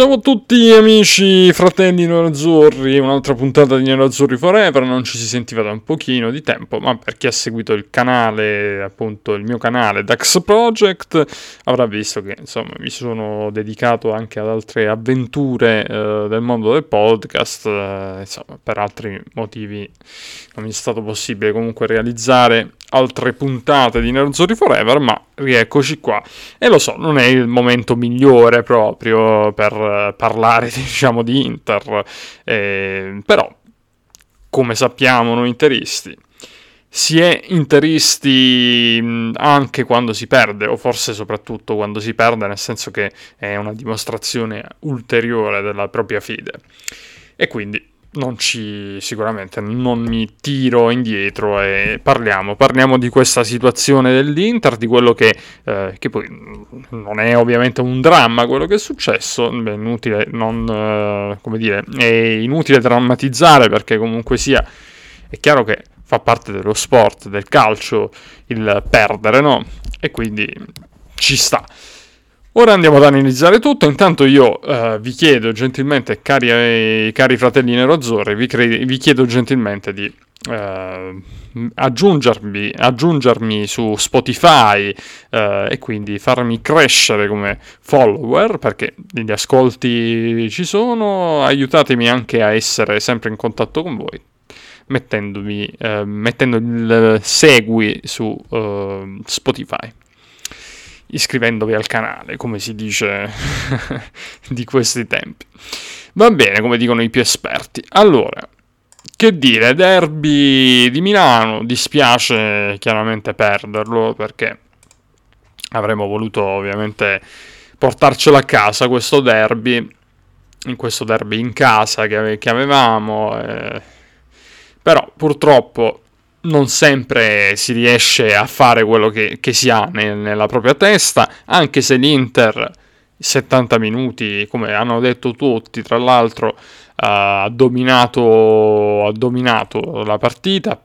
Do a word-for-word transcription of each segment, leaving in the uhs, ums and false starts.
Ciao a tutti amici, fratelli nerazzurri, un'altra puntata di Nerazzurri Forever. Non ci si sentiva da un pochino di tempo, ma per chi ha seguito il canale, appunto il mio canale Dax Project, avrà visto che insomma mi sono dedicato anche ad altre avventure eh, del mondo del podcast. Eh, insomma, per altri motivi non mi è stato possibile comunque realizzare altre puntate di Nerazzurri Forever, ma rieccoci qua. E lo so, non è il momento migliore proprio per parlare, diciamo, di Inter, eh, però come sappiamo noi interisti si è interisti anche quando si perde, o forse soprattutto quando si perde, nel senso che è una dimostrazione ulteriore della propria fede. E quindi Non ci sicuramente non mi tiro indietro e parliamo parliamo di questa situazione dell'Inter, di quello che, eh, che poi non è ovviamente un dramma quello che è successo. Beh, inutile non eh, come dire è inutile drammatizzare, perché comunque sia è chiaro che fa parte dello sport, del calcio, il perdere, no? E quindi ci sta. Ora andiamo ad analizzare tutto. Intanto io eh, vi chiedo gentilmente, cari, eh, cari fratelli nerazzurri, vi, cre- vi chiedo gentilmente di eh, aggiungermi, aggiungermi su Spotify eh, e quindi farmi crescere come follower, perché gli ascolti ci sono. Aiutatemi anche a essere sempre in contatto con voi, mettendomi, eh, mettendo il segui su eh, Spotify, iscrivendovi al canale, come si dice di questi tempi. Va bene, come dicono i più esperti. Allora, che dire, derby di Milano, dispiace chiaramente perderlo, perché avremmo voluto ovviamente portarcelo a casa questo derby, in questo derby in casa che avevamo, eh, però purtroppo non sempre si riesce a fare quello che, che si ha nel, nella propria testa, anche se l'Inter settanta minuti, come hanno detto tutti, tra l'altro ha dominato, ha dominato la partita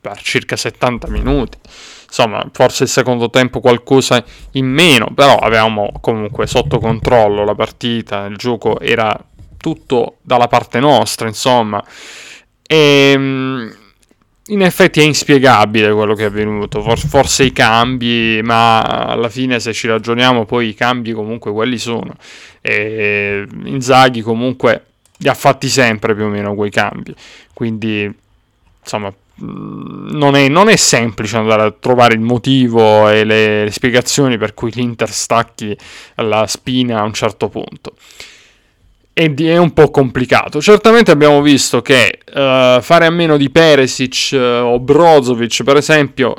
per circa settanta minuti. Insomma, forse il secondo tempo qualcosa in meno, però avevamo comunque sotto controllo la partita, il gioco era tutto dalla parte nostra, insomma. E in effetti è inspiegabile quello che è avvenuto, forse i cambi, ma alla fine se ci ragioniamo poi i cambi comunque quelli sono, e Inzaghi comunque li ha fatti sempre più o meno quei cambi, quindi insomma non è, non è semplice andare a trovare il motivo e le, le spiegazioni per cui l'Inter stacchi la spina a un certo punto. Ed è un po' complicato. Certamente abbiamo visto che uh, fare a meno di Perisic uh, o Brozovic, per esempio,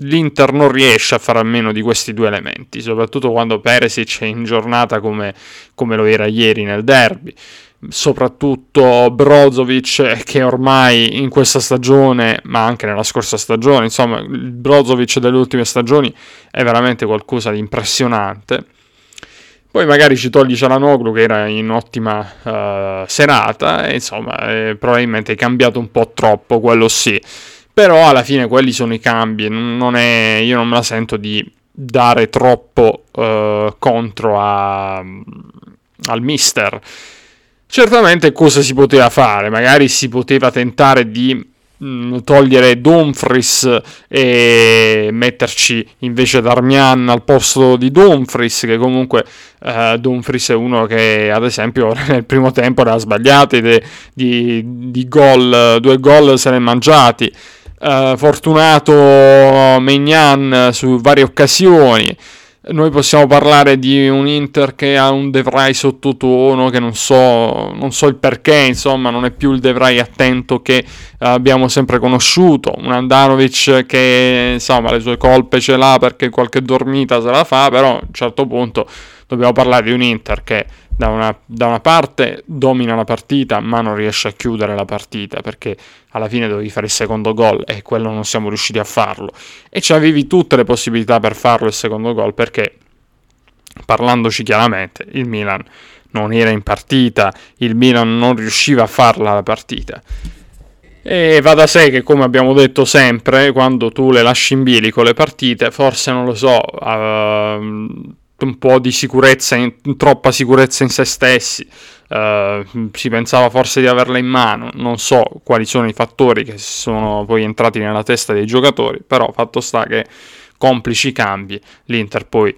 l'Inter non riesce a fare a meno di questi due elementi, soprattutto quando Perisic è in giornata come, come lo era ieri nel derby. Soprattutto Brozovic, che ormai in questa stagione, ma anche nella scorsa stagione, insomma, il Brozovic delle ultime stagioni è veramente qualcosa di impressionante. Poi magari ci togli Çalhanoğlu, che era in ottima uh, serata, e insomma eh, probabilmente è cambiato un po' troppo, quello sì. Però alla fine quelli sono i cambi, non è, io non me la sento di dare troppo uh, contro a, al mister. Certamente cosa si poteva fare? Magari si poteva tentare di togliere Dumfries e metterci invece Darmian al posto di Dumfries, che comunque eh, Dumfries è uno che ad esempio nel primo tempo ne ha sbagliati di, di, di gol, due gol se ne è mangiati, eh, fortunato Maignan su varie occasioni. Noi possiamo parlare di un Inter che ha un De Vrij sottotono, che non so, non so il perché, insomma, non è più il De Vrij attento che abbiamo sempre conosciuto. Un Andanovic che, insomma, le sue colpe ce l'ha perché qualche dormita se la fa, però a un certo punto dobbiamo parlare di un Inter che da una, da una parte domina la partita, ma non riesce a chiudere la partita, perché alla fine dovevi fare il secondo gol e quello non siamo riusciti a farlo. E c'avevi tutte le possibilità per farlo il secondo gol, perché, parlandoci chiaramente, il Milan non era in partita, il Milan non riusciva a farla la partita. E va da sé che, come abbiamo detto sempre, quando tu le lasci in bilico le partite, forse, non lo so, Uh, un po' di sicurezza, in, in troppa sicurezza in se stessi, uh, si pensava forse di averla in mano, non so quali sono i fattori che sono poi entrati nella testa dei giocatori, però fatto sta che complici cambi l'Inter poi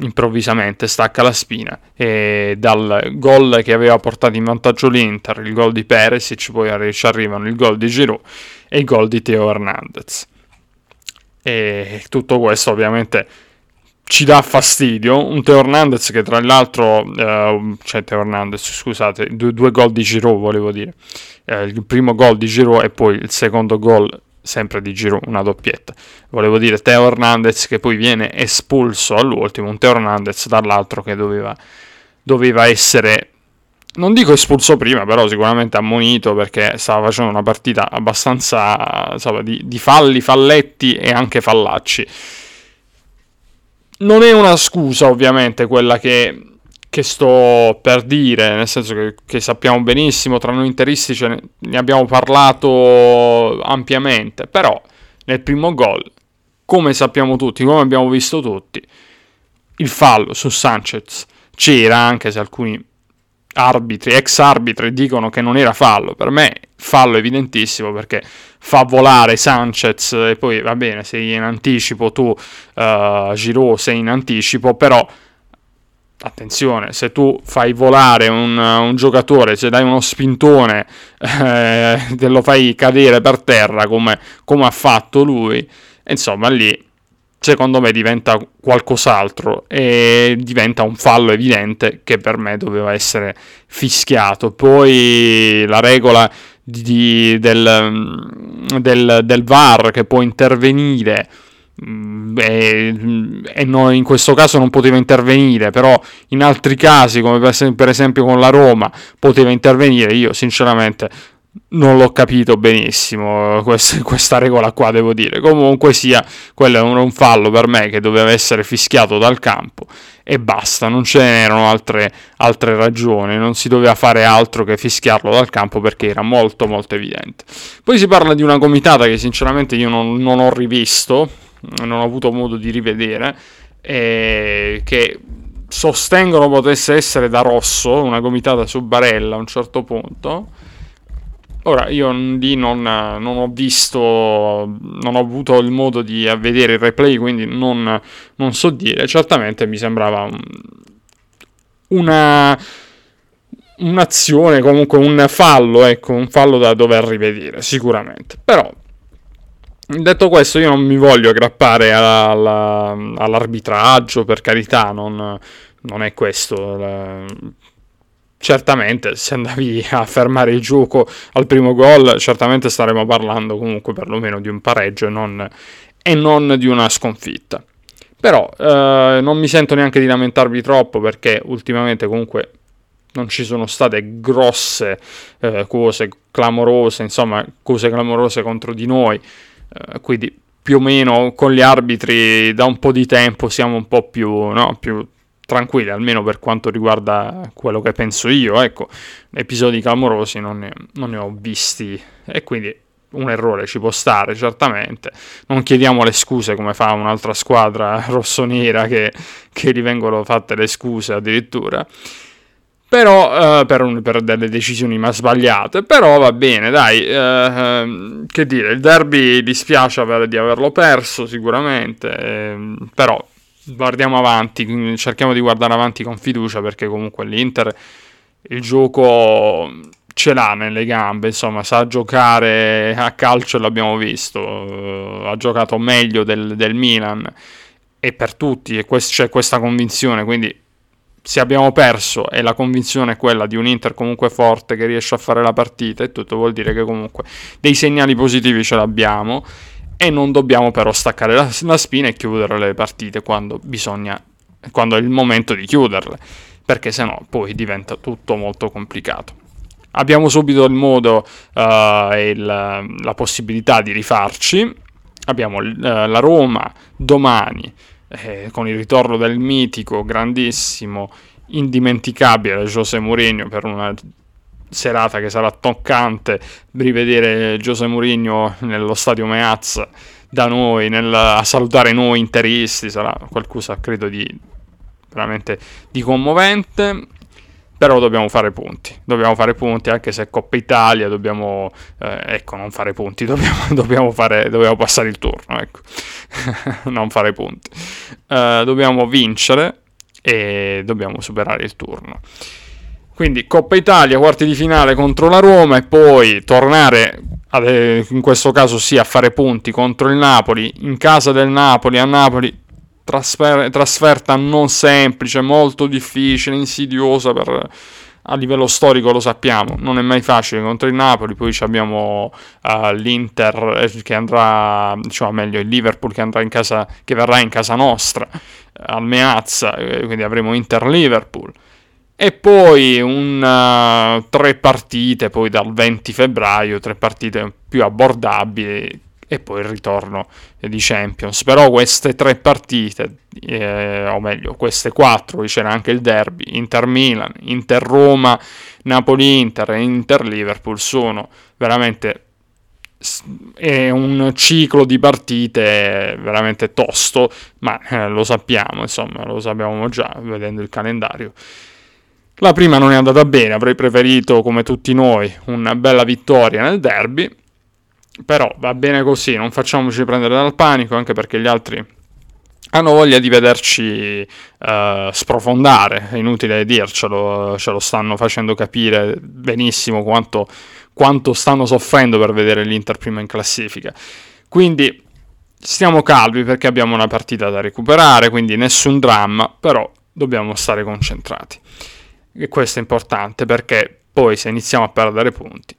improvvisamente stacca la spina e dal gol che aveva portato in vantaggio l'Inter, il gol di Perisic, poi ci arrivano il gol di Giroud e il gol di Theo Hernandez, e tutto questo ovviamente ci dà fastidio. Un Theo Hernandez che tra l'altro eh, cioè Theo Hernandez scusate due, due gol di Giroud volevo dire eh, il primo gol di Giroud e poi il secondo gol sempre di Giroud, una doppietta. Volevo dire Theo Hernandez che poi viene espulso all'ultimo, un Theo Hernandez dall'altro che doveva, doveva essere, non dico espulso prima, però sicuramente ammonito, perché stava facendo una partita abbastanza insomma, di, di falli, falletti e anche fallacci. Non è una scusa ovviamente quella che... che sto per dire, nel senso che, che sappiamo benissimo, tra noi interisti ce ne, ne abbiamo parlato ampiamente, però nel primo gol, come sappiamo tutti, come abbiamo visto tutti, il fallo su Sanchez c'era, anche se alcuni arbitri, ex arbitri, dicono che non era fallo. Per me fallo evidentissimo, perché fa volare Sanchez e poi va bene, sei in anticipo tu, uh, Giroud, sei in anticipo, però... attenzione, se tu fai volare un, un giocatore, se dai uno spintone, eh, te lo fai cadere per terra come, come ha fatto lui, insomma lì secondo me diventa qualcos'altro e diventa un fallo evidente che per me doveva essere fischiato. Poi la regola di, del, del, del V A R che può intervenire, e, e no, in questo caso non poteva intervenire, però in altri casi come per esempio con la Roma poteva intervenire, io sinceramente non l'ho capito benissimo questa, questa regola qua, devo dire. Comunque sia, quello è un, un fallo per me che doveva essere fischiato dal campo e basta, non ce n'erano altre, altre ragioni, non si doveva fare altro che fischiarlo dal campo perché era molto molto evidente. Poi si parla di una gomitata che sinceramente io non, non ho rivisto, non ho avuto modo di rivedere, eh, che sostengono potesse essere da rosso, una gomitata su Barella a un certo punto. Ora io lì non, non ho visto, non ho avuto il modo di vedere il replay, quindi non, non so dire. Certamente mi sembrava un, una un'azione, comunque un fallo, ecco, un fallo da dover rivedere sicuramente, però detto questo io non mi voglio aggrappare alla, alla, all'arbitraggio, per carità, non, non è questo. La... Certamente se andavi a fermare il gioco al primo gol, certamente staremo parlando comunque perlomeno di un pareggio e non, e non di una sconfitta. Però eh, non mi sento neanche di lamentarvi troppo, perché ultimamente comunque... non ci sono state grosse eh, cose clamorose, insomma, cose clamorose contro di noi, eh, quindi più o meno con gli arbitri da un po' di tempo siamo un po' più, no, più tranquilli, almeno per quanto riguarda quello che penso io, ecco, episodi clamorosi non ne, non ne ho visti, e quindi un errore ci può stare, certamente, non chiediamo le scuse come fa un'altra squadra rossonera che, che gli vengono fatte le scuse addirittura, però eh, per, un, per delle decisioni ma sbagliate, però va bene, dai, eh, che dire, il derby dispiace aver, di averlo perso sicuramente, eh, però guardiamo avanti, cerchiamo di guardare avanti con fiducia, perché comunque l'Inter il gioco ce l'ha nelle gambe, insomma, sa giocare a calcio, l'abbiamo visto, eh, ha giocato meglio del, del Milan, e per tutti e quest- c'è questa convinzione, quindi se abbiamo perso e la convinzione è quella di un Inter comunque forte che riesce a fare la partita e tutto, vuol dire che comunque dei segnali positivi ce l'abbiamo e non dobbiamo però staccare la, la spina e chiudere le partite quando bisogna, quando è il momento di chiuderle, perché sennò poi diventa tutto molto complicato. Abbiamo subito il modo uh, e la, la possibilità di rifarci, abbiamo uh, la Roma domani, Eh, con il ritorno del mitico, grandissimo, indimenticabile José Mourinho, per una serata che sarà toccante rivedere José Mourinho nello stadio Meazza da noi, nel, a salutare noi interisti, sarà qualcosa credo di veramente di commovente. Però dobbiamo fare punti, dobbiamo fare punti anche se è Coppa Italia, dobbiamo, eh, ecco, non fare punti, dobbiamo, dobbiamo, fare, dobbiamo passare il turno, ecco, non fare punti. Uh, dobbiamo vincere e dobbiamo superare il turno. Quindi Coppa Italia, quarti di finale contro la Roma e poi tornare, ad, in questo caso sì, a fare punti contro il Napoli, in casa del Napoli, a Napoli. Trasfer- trasferta non semplice, molto difficile, insidiosa per, a livello storico lo sappiamo, non è mai facile contro il Napoli. Poi abbiamo uh, l'Inter che andrà, diciamo meglio il Liverpool che andrà in casa, che verrà in casa nostra al Meazza, quindi avremo Inter-Liverpool. E poi un, uh, tre partite poi dal venti febbraio, tre partite più abbordabili. E poi il ritorno di Champions. Però queste tre partite, eh, o meglio queste quattro, c'era anche il derby, Inter-Milan, Inter-Roma, Napoli-Inter e Inter-Liverpool, sono veramente è un ciclo di partite veramente tosto, ma eh, lo sappiamo, insomma, lo sapevamo già vedendo il calendario. La prima non è andata bene, avrei preferito, come tutti noi, una bella vittoria nel derby. Però va bene così, non facciamoci prendere dal panico, anche perché gli altri hanno voglia di vederci eh, sprofondare, è inutile dircelo, ce lo stanno facendo capire benissimo quanto, quanto stanno soffrendo per vedere l'Inter prima in classifica. Quindi stiamo calmi perché abbiamo una partita da recuperare, quindi nessun dramma, però dobbiamo stare concentrati. E questo è importante perché poi se iniziamo a perdere punti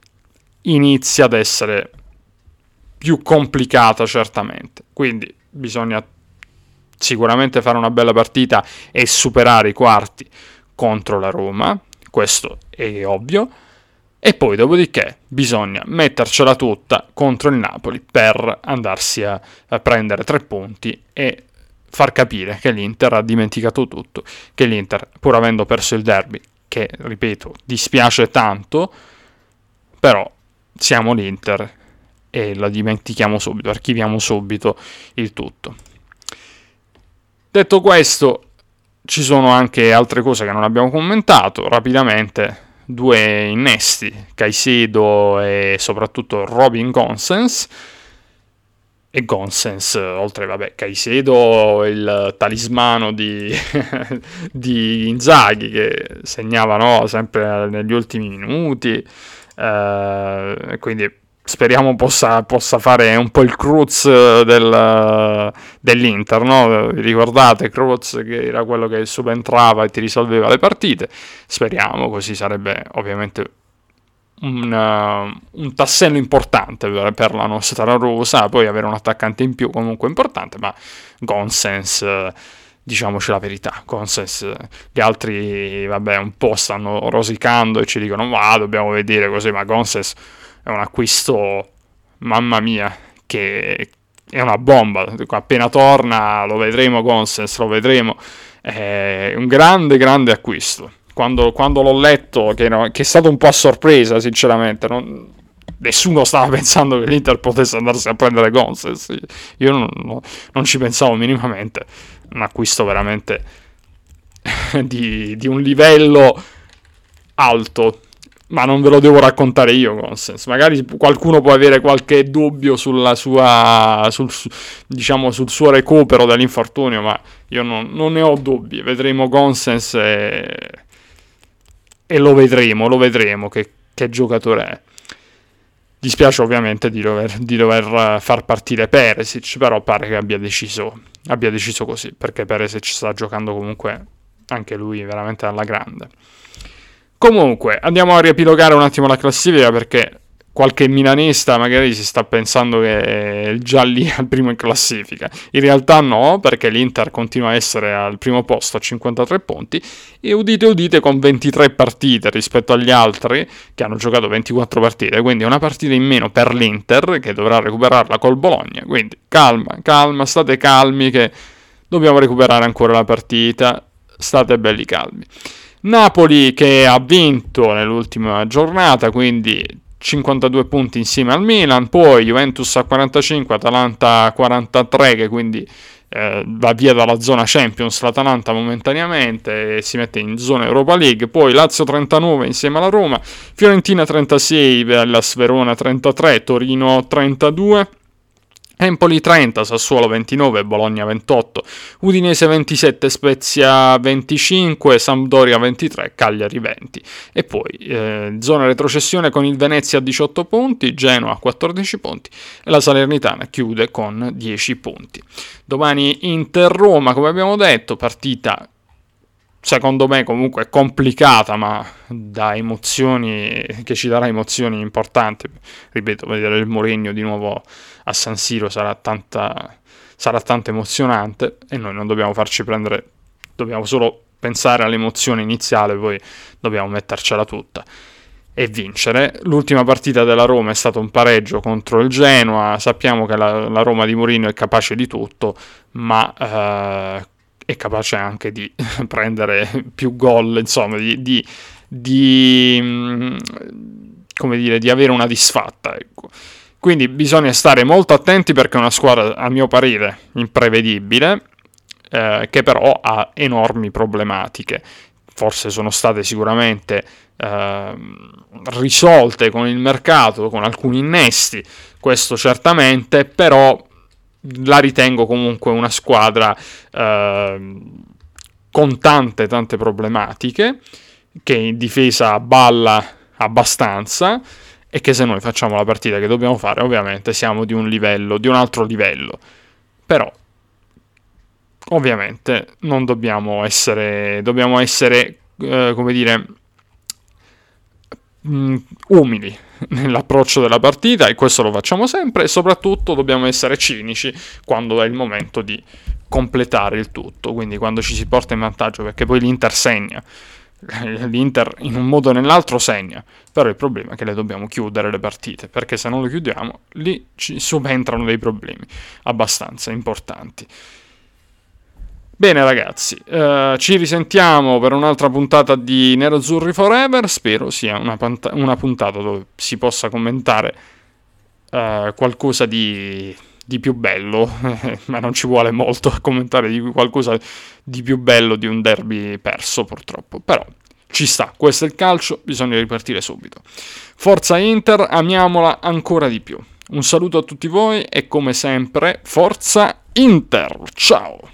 inizia ad essere più complicata certamente, quindi bisogna sicuramente fare una bella partita e superare i quarti contro la Roma, questo è ovvio, e poi dopodiché bisogna mettercela tutta contro il Napoli per andarsi a, a prendere tre punti e far capire che l'Inter ha dimenticato tutto, che l'Inter, pur avendo perso il derby, che ripeto dispiace tanto, però siamo l'Inter e la dimentichiamo subito, archiviamo subito il tutto. Detto questo, ci sono anche altre cose che non abbiamo commentato, rapidamente due innesti, Caicedo e soprattutto Robin Gosens, e Gosens, oltre vabbè, Caicedo il talismano di, di Inzaghi che segnava, no, sempre negli ultimi minuti, eh, quindi speriamo possa, possa fare un po' il Cruz del, dell'Inter, no? Vi ricordate Cruz che era quello che subentrava e ti risolveva le partite? Speriamo, così sarebbe ovviamente un, uh, un tassello importante per, per la nostra rosa, poi avere un attaccante in più comunque importante, ma Gosens, uh, diciamoci la verità, Gosens, gli altri vabbè un po' stanno rosicando e ci dicono ma dobbiamo vedere così, ma Gosens è un acquisto, mamma mia, che è una bomba. Appena torna lo vedremo, Gosens, lo vedremo. È un grande, grande acquisto. Quando, quando l'ho letto, che, no, che è stato un po' a sorpresa, sinceramente. Non, nessuno stava pensando che l'Inter potesse andarsi a prendere Gosens. Io non, non, non ci pensavo minimamente. Un acquisto veramente di, di un livello alto. Ma non ve lo devo raccontare io, Gosens. Magari qualcuno può avere qualche dubbio sulla sua, sul, diciamo, sul suo recupero dall'infortunio, ma io non, non ne ho dubbi. Vedremo Gosens e, e lo vedremo, lo vedremo che, che giocatore è. Dispiace ovviamente di dover, di dover far partire Perisic, però pare che abbia deciso, abbia deciso così, perché Perisic sta giocando comunque anche lui veramente alla grande. Comunque, andiamo a riepilogare un attimo la classifica perché qualche milanista magari si sta pensando che è già lì al primo in classifica. In realtà no, perché l'Inter continua a essere al primo posto a cinquantatré punti e udite udite con ventitré partite rispetto agli altri che hanno giocato ventiquattro partite, quindi una partita in meno per l'Inter che dovrà recuperarla col Bologna. Quindi calma, calma, state calmi che dobbiamo recuperare ancora la partita, state belli calmi. Napoli che ha vinto nell'ultima giornata, quindi cinquantadue punti insieme al Milan, poi Juventus a quarantacinque, Atalanta a quarantatré, che quindi eh, va via dalla zona Champions l'Atalanta momentaneamente e si mette in zona Europa League. Poi Lazio trentanove insieme alla Roma, Fiorentina trentasei, Hellas Verona trentatré, Torino trentadue, Empoli trenta, Sassuolo ventinove, Bologna ventotto, Udinese ventisette, Spezia venticinque, Sampdoria ventitré, Cagliari venti. E poi eh, zona retrocessione con il Venezia a diciotto punti, Genoa quattordici punti e la Salernitana chiude con dieci punti. Domani Inter-Roma, come abbiamo detto, partita secondo me comunque complicata, ma da emozioni, che ci darà emozioni importanti. Ripeto, vedere il Mourinho di nuovo a San Siro sarà tanta, sarà tanto emozionante, e noi non dobbiamo farci prendere, dobbiamo solo pensare all'emozione iniziale, poi dobbiamo mettercela tutta e vincere. L'ultima partita della Roma è stato un pareggio contro il Genoa. Sappiamo che la, la Roma di Mourinho è capace di tutto, ma eh, è capace anche di prendere più gol, insomma, di, di, di, come dire, di avere una disfatta, ecco. Quindi bisogna stare molto attenti, perché è una squadra, a mio parere, imprevedibile, eh, che però ha enormi problematiche. Forse sono state sicuramente eh, risolte con il mercato, con alcuni innesti, questo certamente, però la ritengo comunque una squadra eh, con tante tante problematiche, che in difesa balla abbastanza e che, se noi facciamo la partita che dobbiamo fare, ovviamente siamo di un livello, di un altro livello. Però ovviamente non dobbiamo essere dobbiamo essere eh, come dire umili nell'approccio della partita, e questo lo facciamo sempre, e soprattutto dobbiamo essere cinici quando è il momento di completare il tutto, quindi quando ci si porta in vantaggio, perché poi l'Inter segna, l'Inter in un modo o nell'altro segna, però il problema è che le dobbiamo chiudere le partite, perché se non le chiudiamo lì ci subentrano dei problemi abbastanza importanti. Bene ragazzi, eh, ci risentiamo per un'altra puntata di Nerazzurri Forever. Spero sia una, panta- una puntata dove si possa commentare eh, qualcosa di, di più bello, ma non ci vuole molto a commentare di qualcosa di più bello di un derby perso, purtroppo. Però ci sta, questo è il calcio, bisogna ripartire subito. Forza Inter, amiamola ancora di più. Un saluto a tutti voi e come sempre, Forza Inter! Ciao!